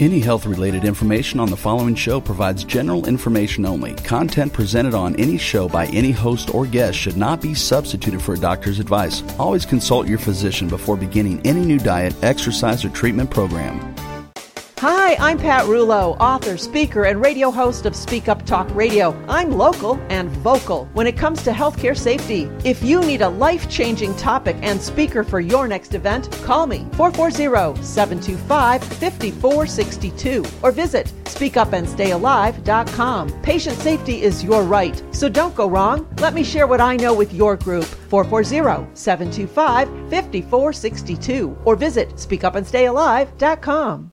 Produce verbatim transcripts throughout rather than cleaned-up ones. Any health-related information on the following show provides general information only. Content presented on any show by any host or guest should not be substituted for a doctor's advice. Always consult your physician before beginning any new diet, exercise, or treatment program. Hi, I'm Pat Rullo, author, speaker, and radio host of Speak Up Talk Radio. I'm local and vocal when it comes to healthcare safety. If you need a life-changing topic and speaker for your next event, call me, four four zero, seven two five, five four six two, or visit speak up and stay alive dot com. Patient safety is your right, so don't go wrong. Let me share what I know with your group, four four zero, seven two five, five four six two, or visit speak up and stay alive dot com.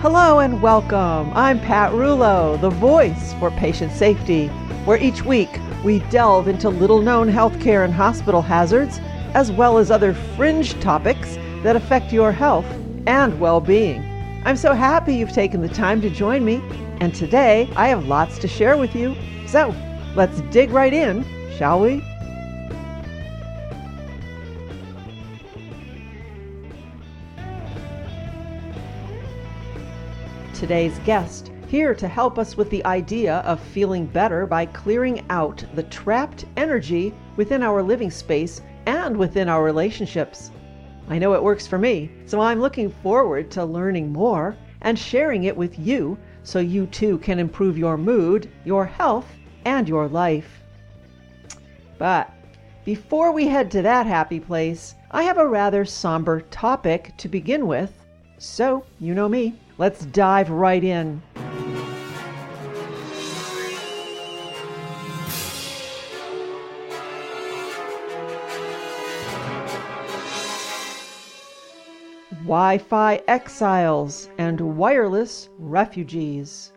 Hello and welcome. I'm Pat Rullo, the voice for patient safety, where each week we delve into little-known healthcare and hospital hazards, as well as other fringe topics that affect your health and well-being. I'm so happy you've taken the time to join me, and today I have lots to share with you. So let's dig right in, shall we? Today's guest, here to help us with the idea of feeling better by clearing out the trapped energy within our living space and within our relationships. I know it works for me, so I'm looking forward to learning more and sharing it with you so you too can improve your mood, your health, and your life. But before we head to that happy place, I have a rather somber topic to begin with, so you know me. Let's dive right in. Wi-Fi exiles and wireless refugees.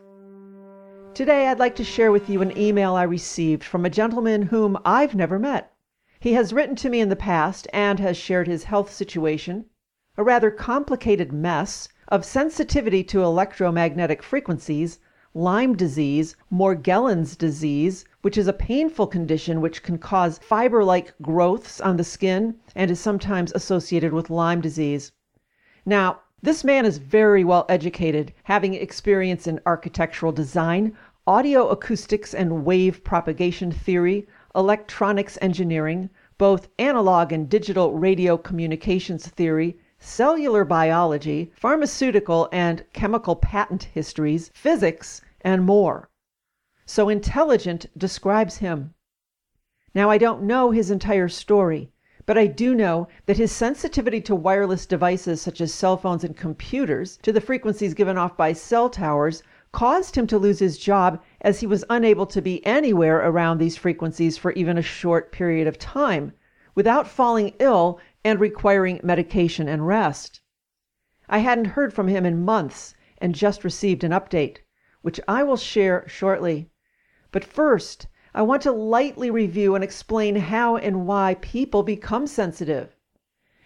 Today, I'd like to share with you an email I received from a gentleman whom I've never met. He has written to me in the past and has shared his health situation, a rather complicated mess of sensitivity to electromagnetic frequencies, Lyme disease, Morgellons disease, which is a painful condition which can cause fiber-like growths on the skin and is sometimes associated with Lyme disease. Now, this man is very well educated, having experience in architectural design, audio acoustics and wave propagation theory, electronics engineering, both analog and digital radio communications theory, cellular biology, pharmaceutical and chemical patent histories, physics, and more. So intelligent describes him. Now, I don't know his entire story, But I do know that his sensitivity to wireless devices such as cell phones and computers to the frequencies given off by cell towers caused him to lose his job, as he was unable to be anywhere around these frequencies for even a short period of time without falling ill and requiring medication and rest. I hadn't heard from him in months and just received an update, which I will share shortly. But first, I want to lightly review and explain how and why people become sensitive.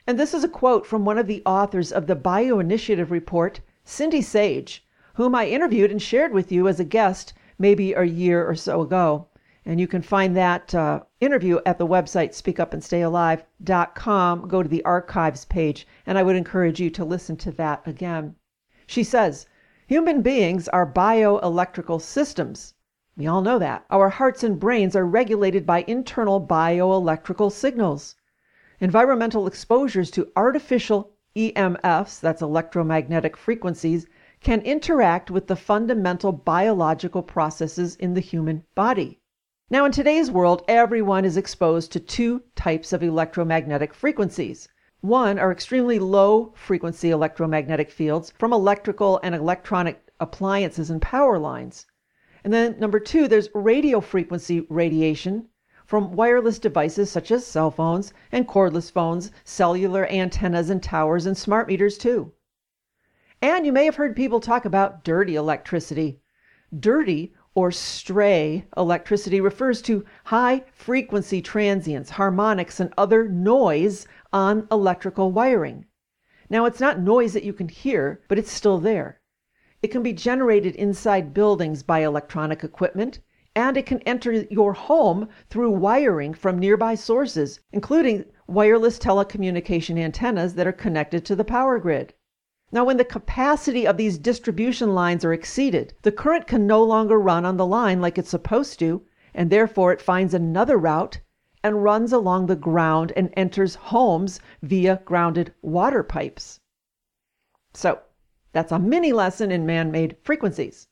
And this is a quote from one of the authors of the Bio Initiative Report, Cindy Sage, whom I interviewed and shared with you as a guest maybe a year or so ago. And you can find that uh, interview at the website speak up and stay alive dot com. Go to the archives page, and I would encourage you to listen to that again. She says, human beings are bioelectrical systems. We all know that. Our hearts and brains are regulated by internal bioelectrical signals. Environmental exposures to artificial E M Fs, that's electromagnetic frequencies, can interact with the fundamental biological processes in the human body. Now, in today's world, everyone is exposed to two types of electromagnetic frequencies. One are extremely low-frequency electromagnetic fields from electrical and electronic appliances and power lines. And then number two, there's radio frequency radiation from wireless devices such as cell phones and cordless phones, cellular antennas and towers, and smart meters too. And you may have heard people talk about dirty electricity. Dirty or stray electricity refers to high-frequency transients, harmonics, and other noise on electrical wiring. Now, it's not noise that you can hear, but it's still there. It can be generated inside buildings by electronic equipment, and it can enter your home through wiring from nearby sources, including wireless telecommunication antennas that are connected to the power grid. Now, when the capacity of these distribution lines are exceeded, the current can no longer run on the line like it's supposed to, and therefore it finds another route and runs along the ground and enters homes via grounded water pipes. So, that's a mini lesson in man-made frequencies.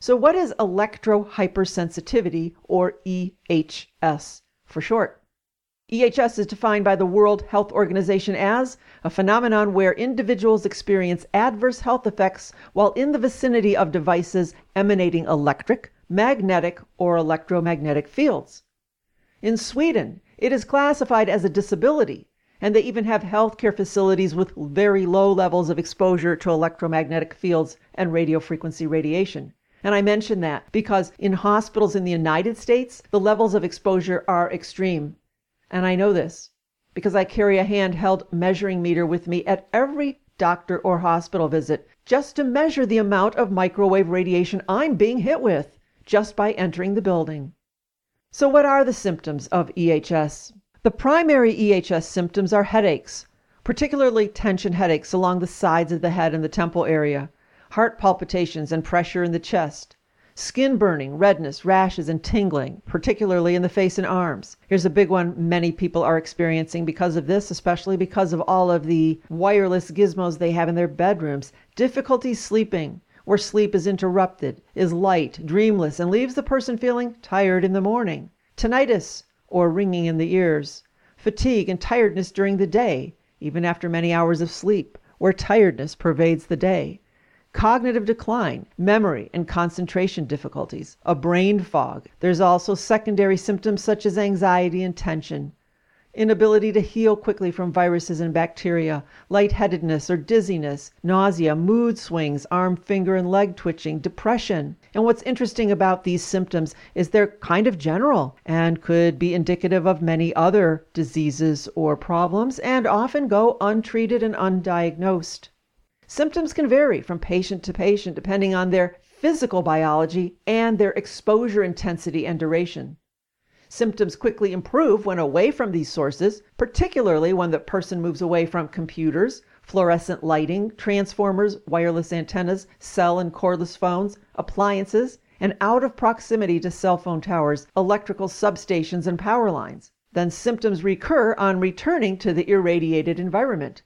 So what is electrohypersensitivity, or E H S for short? E H S is defined by the World Health Organization as a phenomenon where individuals experience adverse health effects while in the vicinity of devices emanating electric, magnetic, or electromagnetic fields. In Sweden, it is classified as a disability, and they even have healthcare facilities with very low levels of exposure to electromagnetic fields and radio frequency radiation. And I mention that because in hospitals in the United States, the levels of exposure are extreme. And I know this because I carry a handheld measuring meter with me at every doctor or hospital visit, just to measure the amount of microwave radiation I'm being hit with just by entering the building. So what are the symptoms of E H S? The primary E H S symptoms are headaches, particularly tension headaches along the sides of the head and the temple area, heart palpitations and pressure in the chest, skin burning, redness, rashes, and tingling, particularly in the face and arms. Here's a big one many people are experiencing because of this, especially because of all of the wireless gizmos they have in their bedrooms. Difficulty sleeping, where sleep is interrupted, is light, dreamless, and leaves the person feeling tired in the morning. Tinnitus, or ringing in the ears, fatigue and tiredness during the day, even after many hours of sleep, where tiredness pervades the day, cognitive decline, memory and concentration difficulties, a brain fog. There's also secondary symptoms such as anxiety and tension, inability to heal quickly from viruses and bacteria, lightheadedness or dizziness, nausea, mood swings, arm, finger, and leg twitching, depression. And what's interesting about these symptoms is they're kind of general and could be indicative of many other diseases or problems and often go untreated and undiagnosed. Symptoms can vary from patient to patient depending on their physical biology and their exposure intensity and duration. Symptoms quickly improve when away from these sources, particularly when the person moves away from computers, fluorescent lighting, transformers, wireless antennas, cell and cordless phones, appliances, and out of proximity to cell phone towers, electrical substations, and power lines. Then symptoms recur on returning to the irradiated environment.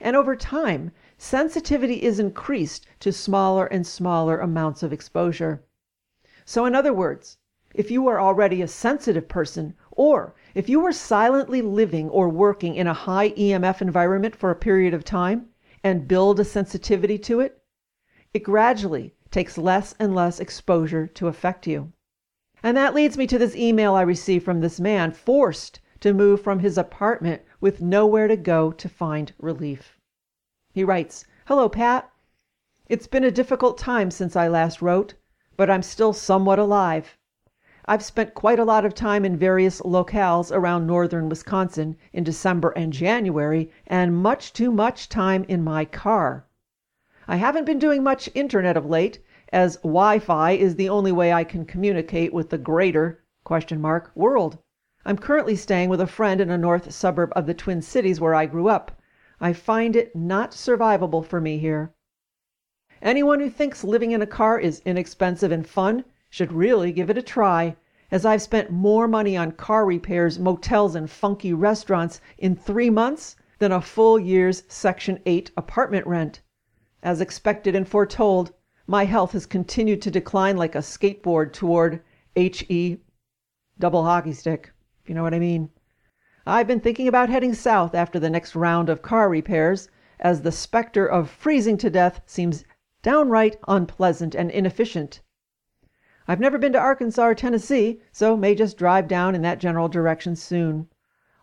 And over time, sensitivity is increased to smaller and smaller amounts of exposure. So in other words, if you are already a sensitive person, or If you were silently living or working in a high E M F environment for a period of time and build a sensitivity to it, it gradually takes less and less exposure to affect you. And that leads me to this email I received from this man, forced to move from his apartment with nowhere to go to find relief. He writes, "Hello, Pat. It's been a difficult time since I last wrote, but I'm still somewhat alive. I've spent quite a lot of time in various locales around northern Wisconsin in December and January, and much too much time in my car. I haven't been doing much internet of late, as Wi-Fi is the only way I can communicate with the greater question mark world. I'm currently staying with a friend in a north suburb of the Twin Cities where I grew up. I find it not survivable for me here. Anyone who thinks living in a car is inexpensive and fun should really give it a try, as I've spent more money on car repairs, motels, and funky restaurants in three months than a full year's Section eight apartment rent. As expected and foretold, my health has continued to decline like a skateboard toward H E double hockey stick, if you know what I mean. I've been thinking about heading south after the next round of car repairs, as the specter of freezing to death seems downright unpleasant and inefficient. I've never been to Arkansas or Tennessee, so may just drive down in that general direction soon.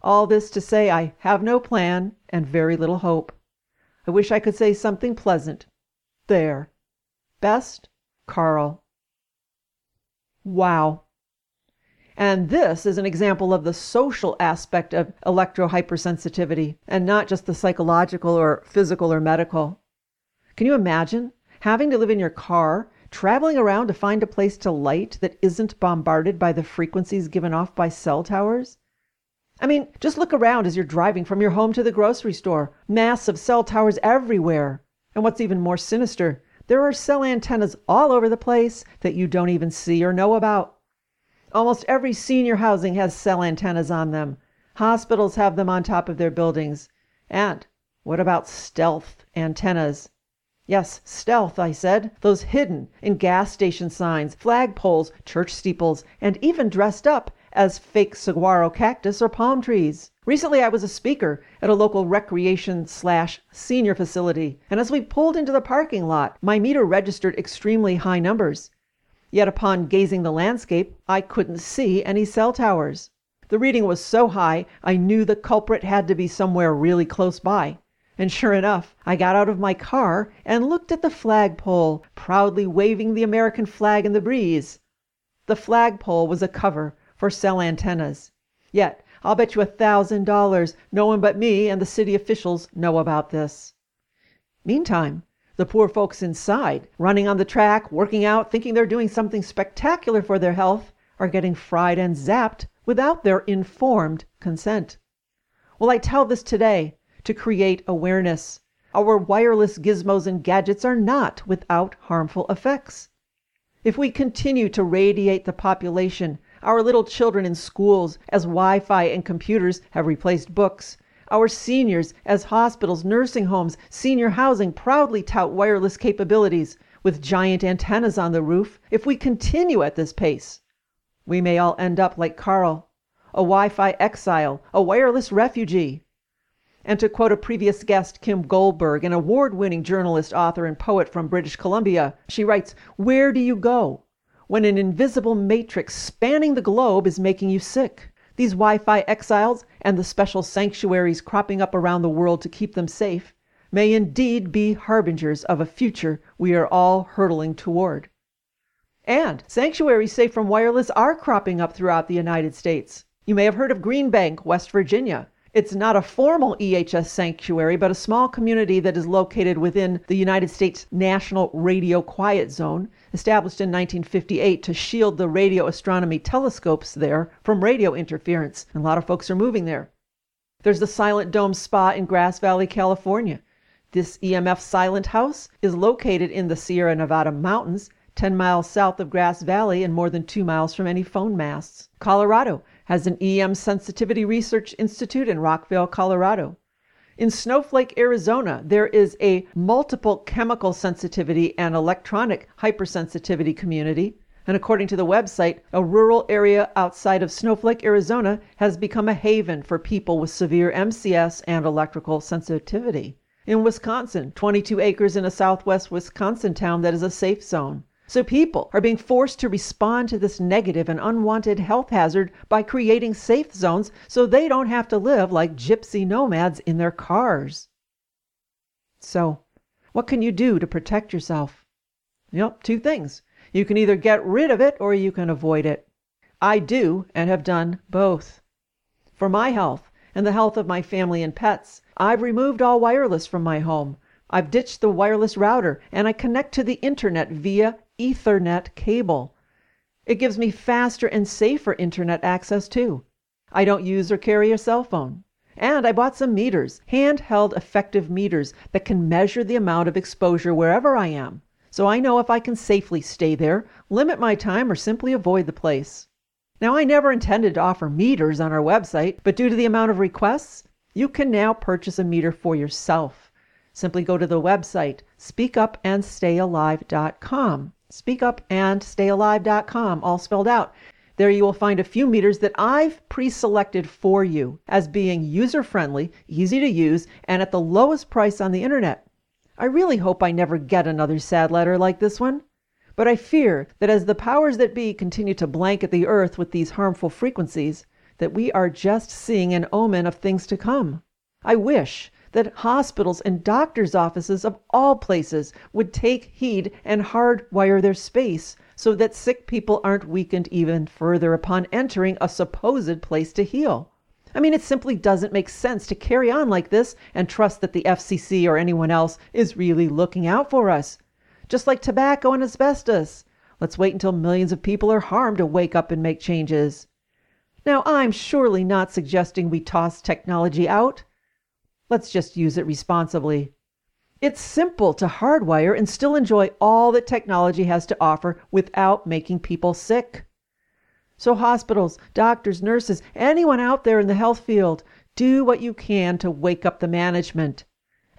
All this to say I have no plan and very little hope. I wish I could say something pleasant. There. Best, Karl." Wow. And this is an example of the social aspect of electrohypersensitivity, and not just the psychological or physical or medical. Can you imagine having to live in your car, traveling around to find a place to light that isn't bombarded by the frequencies given off by cell towers? I mean, just look around as you're driving from your home to the grocery store. Massive cell towers everywhere. And what's even more sinister, there are cell antennas all over the place that you don't even see or know about. Almost every senior housing has cell antennas on them. Hospitals have them on top of their buildings. And what about stealth antennas? Yes, stealth, I said. Those hidden in gas station signs, flagpoles, church steeples, and even dressed up as fake saguaro cactus or palm trees. Recently, I was a speaker at a local recreation slash senior facility, and as we pulled into the parking lot, my meter registered extremely high numbers. Yet upon gazing the landscape, I couldn't see any cell towers. The reading was so high, I knew the culprit had to be somewhere really close by. And sure enough, I got out of my car and looked at the flagpole, proudly waving the American flag in the breeze. The flagpole was a cover for cell antennas. Yet, I'll bet you a thousand dollars no one but me and the city officials know about this. Meantime, the poor folks inside, running on the track, working out, thinking they're doing something spectacular for their health, are getting fried and zapped without their informed consent. Well, I tell this today to create awareness. Our wireless gizmos and gadgets are not without harmful effects. If we continue to radiate the population, our little children in schools as Wi-Fi and computers have replaced books, our seniors as hospitals, nursing homes, senior housing proudly tout wireless capabilities with giant antennas on the roof, if we continue at this pace, we may all end up like Karl, a Wi-Fi exile, a wireless refugee. And to quote a previous guest, Kim Goldberg, an award-winning journalist, author, and poet from British Columbia, she writes, "Where do you go when an invisible matrix spanning the globe is making you sick? These Wi-Fi exiles and the special sanctuaries cropping up around the world to keep them safe may indeed be harbingers of a future we are all hurtling toward." And sanctuaries safe from wireless are cropping up throughout the United States. You may have heard of Green Bank, West Virginia. It's not a formal E H S sanctuary, but a small community that is located within the United States National Radio Quiet Zone, established in nineteen fifty-eight to shield the radio astronomy telescopes there from radio interference. And a lot of folks are moving there. There's the Silent Dome Spa in Grass Valley, California. This E M F silent house is located in the Sierra Nevada mountains, ten miles south of Grass Valley and more than two miles from any phone masts. Colorado has an E M Sensitivity Research Institute in Rockville, Colorado. In Snowflake, Arizona, there is a multiple chemical sensitivity and electronic hypersensitivity community. And according to the website, a rural area outside of Snowflake, Arizona, has become a haven for people with severe M C S and electrical sensitivity. In Wisconsin, twenty-two acres in a southwest Wisconsin town that is a safe zone. So people are being forced to respond to this negative and unwanted health hazard by creating safe zones so they don't have to live like gypsy nomads in their cars. So, what can you do to protect yourself? Yep, two things. You can either get rid of it or you can avoid it. I do and have done both. For my health and the health of my family and pets, I've removed all wireless from my home. I've ditched the wireless router and I connect to the internet via Ethernet cable. It gives me faster and safer internet access too. I don't use or carry a cell phone. And I bought some meters, handheld effective meters that can measure the amount of exposure wherever I am. So I know if I can safely stay there, limit my time, or simply avoid the place. Now I never intended to offer meters on our website, but due to the amount of requests, you can now purchase a meter for yourself. Simply go to the website, speak up and stay alive dot com. speak up and stay alive dot com, all spelled out. There you will find a few meters that I've pre-selected for you as being user-friendly, easy to use, and at the lowest price on the internet. I really hope I never get another sad letter like this one, but I fear that as the powers that be continue to blanket the earth with these harmful frequencies, that we are just seeing an omen of things to come. I wish that hospitals and doctors' offices of all places would take heed and hardwire their space so that sick people aren't weakened even further upon entering a supposed place to heal. I mean, it simply doesn't make sense to carry on like this and trust that the F C C or anyone else is really looking out for us. Just like tobacco and asbestos. Let's wait until millions of people are harmed to wake up and make changes. Now, I'm surely not suggesting we toss technology out. Let's just use it responsibly. It's simple to hardwire and still enjoy all that technology has to offer without making people sick. So hospitals, doctors, nurses, anyone out there in the health field, do what you can to wake up the management.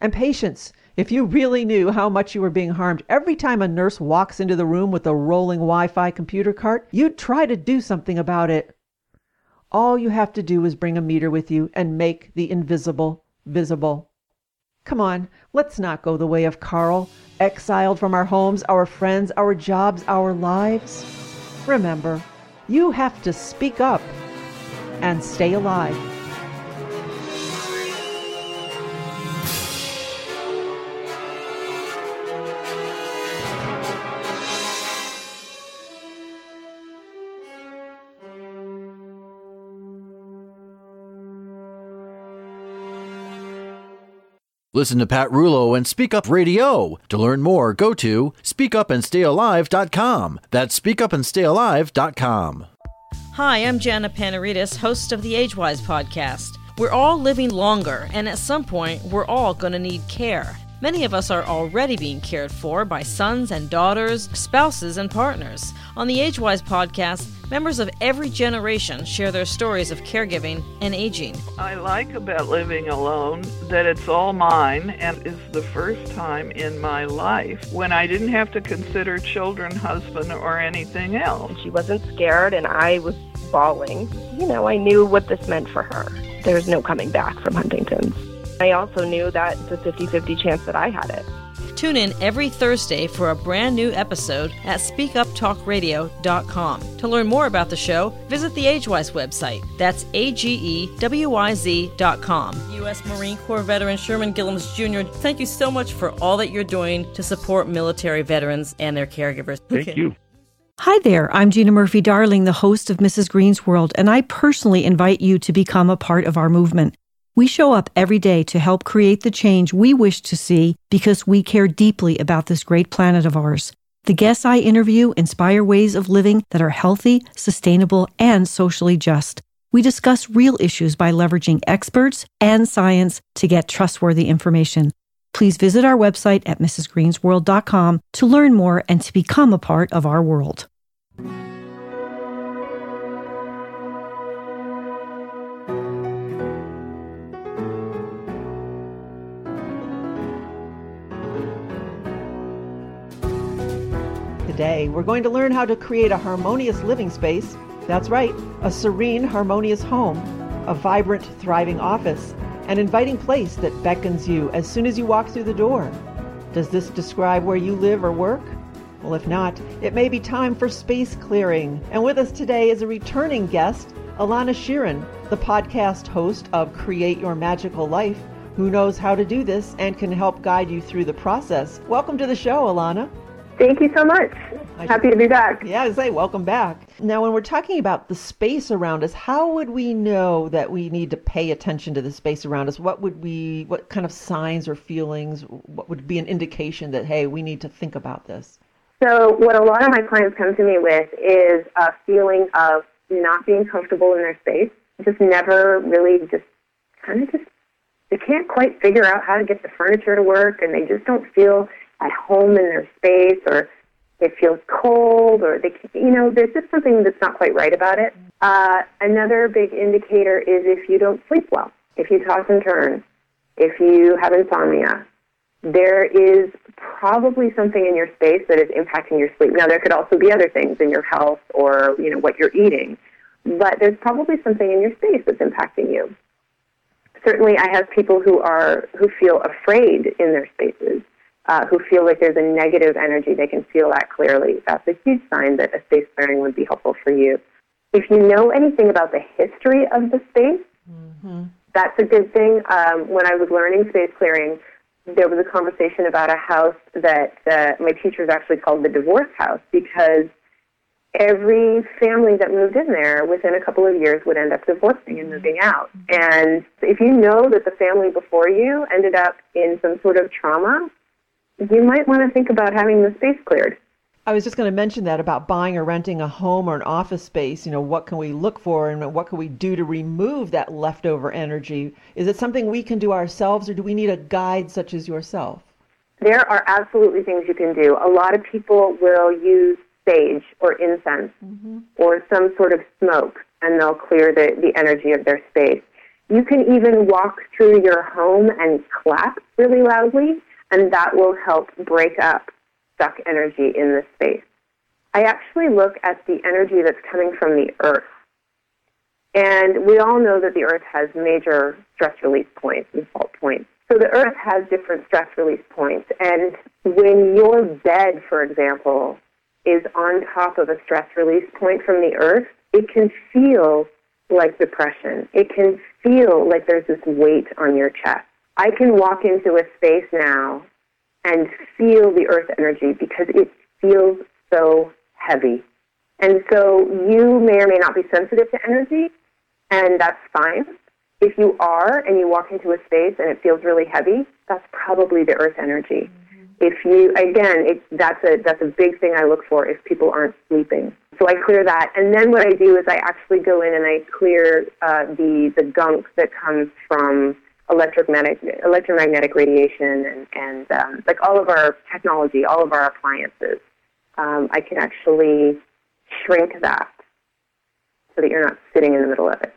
And patients, if you really knew how much you were being harmed every time a nurse walks into the room with a rolling Wi-Fi computer cart, you'd try to do something about it. All you have to do is bring a meter with you and make the invisible visible. Come on, let's not go the way of Karl, exiled from our homes, our friends, our jobs, our lives. Remember, you have to speak up and stay alive. Listen to Pat Rullo and Speak Up Radio. To learn more, go to speak up and stay alive dot com. That's speak up and stay alive dot com. Hi, I'm Jana Panaritis, host of the AgeWise podcast. We're all living longer, and at some point, we're all going to need care. Many of us are already being cared for by sons and daughters, spouses and partners. On the AgeWise podcast, members of every generation share their stories of caregiving and aging. I like about living alone that it's all mine, and it's the first time in my life when I didn't have to consider children, husband, or anything else. She wasn't scared, and I was bawling. You know, I knew what this meant for her. There's no coming back from Huntington's. I also knew that it's a fifty-fifty chance that I had it. Tune in every Thursday for a brand new episode at speak up talk radio dot com. To learn more about the show, visit the AgeWise website. That's A G E W I Z dot com. U S Marine Corps veteran Sherman Gillams Junior, thank you so much for all that you're doing to support military veterans and their caregivers. Thank you. Hi there, I'm Gina Murphy-Darling, the host of Missus Green's World, and I personally invite you to become a part of our movement. We show up every day to help create the change we wish to see because we care deeply about this great planet of ours. The guests I interview inspire ways of living that are healthy, sustainable, and socially just. We discuss real issues by leveraging experts and science to get trustworthy information. Please visit our website at missus greens world dot com to learn more and to become a part of our world. Today, we're going to learn how to create a harmonious living space. That's right, a serene, harmonious home, a vibrant, thriving office, an inviting place that beckons you as soon as you walk through the door. Does this describe where you live or work? Well, if not, it may be time for space clearing. And with us today is a returning guest, Alana Sheeran, the podcast host of Create Your Magical Life, who knows how to do this and can help guide you through the process. Welcome to the show, Alana. Thank you so much. I Happy should, to be back. Yeah, I say welcome back. Now, when we're talking about the space around us, how would we know that we need to pay attention to the space around us? What would we, what kind of signs or feelings, what would be an indication that, hey, we need to think about this? So what a lot of my clients come to me with is a feeling of not being comfortable in their space, just never really just kind of just, they can't quite figure out how to get the furniture to work, and they just don't feel at home in their space, or it feels cold, or they, you know, there's just something that's not quite right about it. Uh, another big indicator is if you don't sleep well, if you toss and turn, if you have insomnia, there is probably something in your space that is impacting your sleep. Now, there could also be other things in your health or, you know, what you're eating, but there's probably something in your space that's impacting you. Certainly, I have people who are who feel afraid in their spaces. Uh, who feel like there's a negative energy. They can feel that clearly. That's a huge sign that a space clearing would be helpful for you. If you know anything about the history of the space, mm-hmm. that's a good thing. Um, when I was learning space clearing, there was a conversation about a house that uh, my teachers actually called the divorce house, because every family that moved in there within a couple of years would end up divorcing and moving out. And if you know that the family before you ended up in some sort of trauma, you might want to think about having the space cleared. I was just going to mention that about buying or renting a home or an office space. You know, what can we look for and what can we do to remove that leftover energy? Is it something we can do ourselves, or do we need a guide such as yourself? There are absolutely things you can do. A lot of people will use sage or incense mm-hmm. or some sort of smoke, and they'll clear the, the energy of their space. You can even walk through your home and clap really loudly, and that will help break up stuck energy in the space. I actually look at the energy that's coming from the earth. And we all know that the earth has major stress release points and fault points. So the earth has different stress release points. And when your bed, for example, is on top of a stress release point from the earth, it can feel like depression. It can feel like there's this weight on your chest. I can walk into a space now and feel the earth energy because it feels so heavy. And so you may or may not be sensitive to energy, and that's fine. If you are and you walk into a space and it feels really heavy, that's probably the earth energy. Mm-hmm. If you, again, it, that's a that's a big thing I look for if people aren't sleeping. So I clear that. And then what I do is I actually go in and I clear uh, the, the gunk that comes from electromagnetic electromagnetic radiation and, and um, like all of our technology, all of our appliances. Um, I can actually shrink that so that you're not sitting in the middle of it.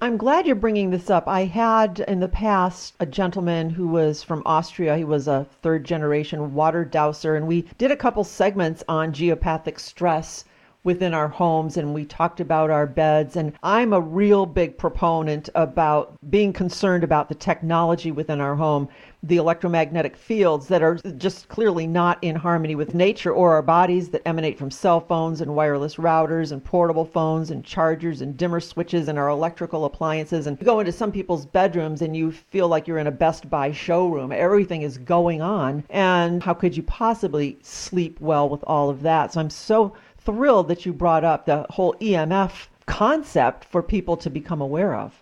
I'm glad you're bringing this up. I had in the past a gentleman who was from Austria. He was a third generation water dowser, and we did a couple segments on geopathic stress within our homes, and we talked about our beds. And I'm a real big proponent about being concerned about the technology within our home, the electromagnetic fields that are just clearly not in harmony with nature or our bodies, that emanate from cell phones and wireless routers and portable phones and chargers and dimmer switches and our electrical appliances. And you go into some people's bedrooms and you feel like you're in a Best Buy showroom. Everything is going on. And how could you possibly sleep well with all of that? So I'm so thrilled that you brought up the whole E M F concept for people to become aware of.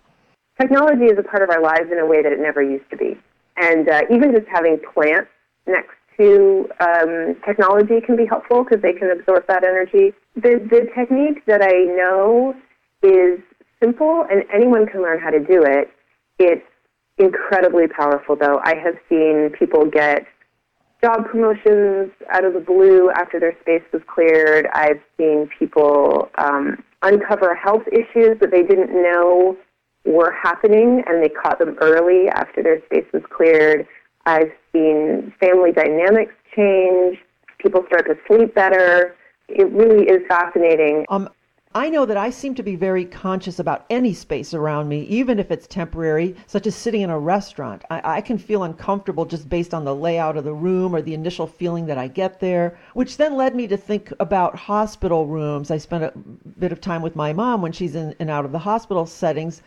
Technology is a part of our lives in a way that it never used to be. And uh, even just having plants next to um, technology can be helpful because they can absorb that energy. The, the technique that I know is simple and anyone can learn how to do it. It's incredibly powerful, though. I have seen people get job promotions out of the blue after their space was cleared. I've seen people um, uncover health issues that they didn't know were happening, and they caught them early after their space was cleared. I've seen family dynamics change. people start to sleep better. It really is fascinating. Um, I know that I seem to be very conscious about any space around me, even if it's temporary, such as sitting in a restaurant. I, I can feel uncomfortable just based on the layout of the room or the initial feeling that I get there, which then led me to think about hospital rooms. I spent a bit of time with my mom when she's in and out of the hospital settings.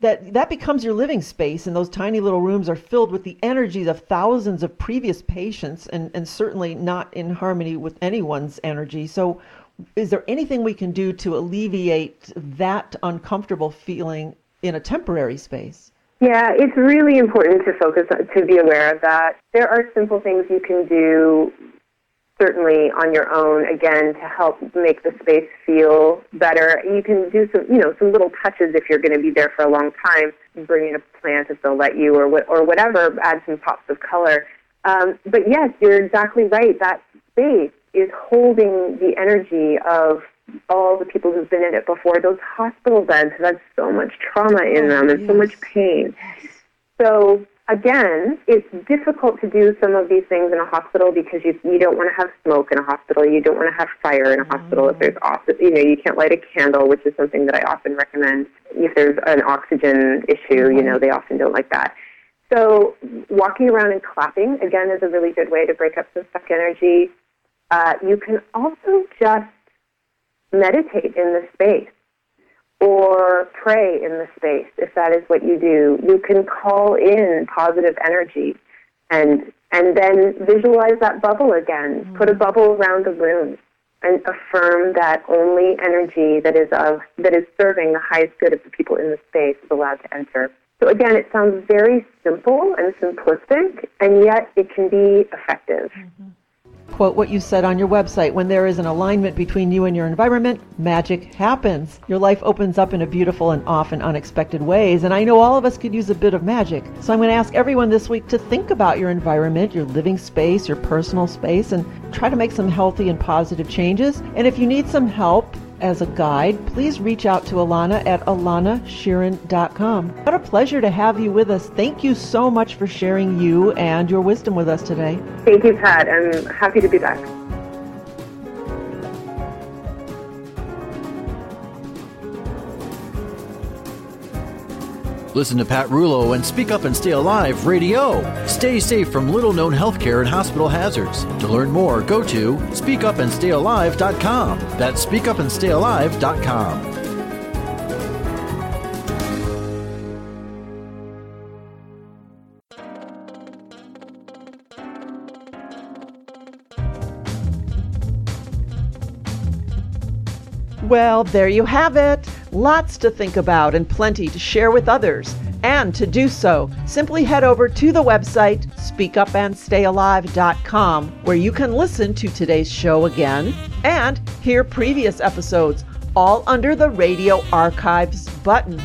That that becomes your living space, and those tiny little rooms are filled with the energies of thousands of previous patients and, and certainly not in harmony with anyone's energy. So is there anything we can do to alleviate that uncomfortable feeling in a temporary space? Yeah, it's really important to focus on, to be aware of that. There are simple things you can do, certainly on your own, again, to help make the space feel better. You can do some, you know, some little touches if you're going to be there for a long time. Bring in a plant if they'll let you, or what, or whatever. Add some pops of color. Um, but yes, you're exactly right. That space is holding the energy of all the people who've been in it before. Those hospital beds have had so much trauma in them and so much pain. So, again, it's difficult to do some of these things in a hospital because you you don't want to have smoke in a hospital. You don't want to have fire in a hospital. If there's, you know, you can't light a candle, which is something that I often recommend. If there's an oxygen issue, you know, they often don't like that. So walking around and clapping, again, is a really good way to break up some stuck energy. Uh, you can also just meditate in the space, or pray in the space, if that is what you do. You can call in positive energy and and then visualize that bubble again. Mm-hmm. Put a bubble around the room and affirm that only energy that is of that is serving the highest good of the people in the space is allowed to enter. So again, it sounds very simple and simplistic, and yet it can be effective. Mm-hmm. Quote what you said on your website: when there is an alignment between you and your environment, magic happens. Your life opens up in a beautiful and often unexpected ways, and I know all of us could use a bit of magic. So I'm going to ask everyone this week to think about your environment, your living space, your personal space, and try to make some healthy and positive changes. And if you need some help as a guide, please reach out to Alana at alana shearin dot com. What a pleasure to have you with us. Thank you so much for sharing you and your wisdom with us today. Thank you, Pat. I'm happy to be back. Listen to Pat Rullo and Speak Up and Stay Alive Radio. Stay safe from little-known healthcare and hospital hazards. To learn more, go to speak up and stay alive dot com. That's speak up and stay alive dot com. Well, there you have it. Lots to think about and plenty to share with others. And to do so, simply head over to the website speak up and stay alive dot com, where you can listen to today's show again and hear previous episodes, all under the Radio Archives button.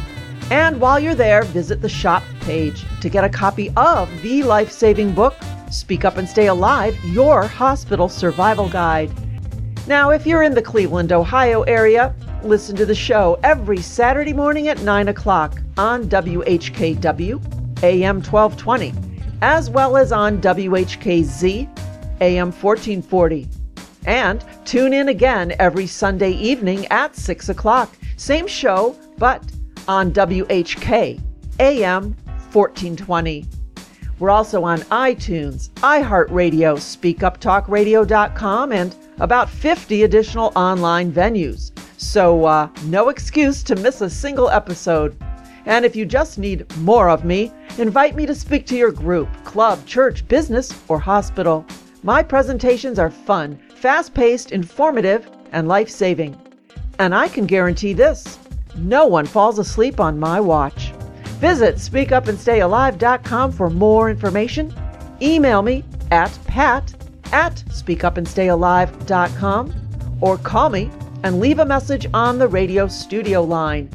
And while you're there, visit the shop page to get a copy of the life-saving book, Speak Up and Stay Alive, Your Hospital Survival Guide. Now, if you're in the Cleveland, Ohio area, listen to the show every Saturday morning at nine o'clock on W H K W, A M twelve twenty, as well as on W H K Z, A M fourteen forty. And tune in again every Sunday evening at six o'clock. Same show, but on W H K, A M fourteen twenty. We're also on iTunes, iHeartRadio, speak up talk radio dot com, and about fifty additional online venues. So uh, no excuse to miss a single episode. And if you just need more of me, invite me to speak to your group, club, church, business, or hospital. My presentations are fun, fast-paced, informative, and life-saving. And I can guarantee this: no one falls asleep on my watch. Visit speak up and stay alive dot com for more information. Email me at pat at speak up and stay alive dot com, or call me and leave a message on the radio studio line,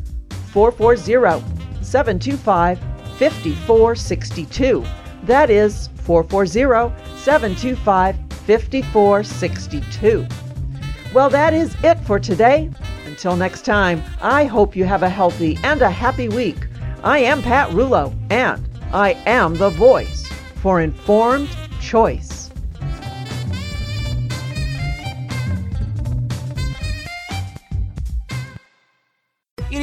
four four zero, seven two five, five four six two. That is four four zero, seven two five, five four six two. Well, that is it for today. Until next time, I hope you have a healthy and a happy week. I am Pat Rullo, and I am the voice for informed choice. It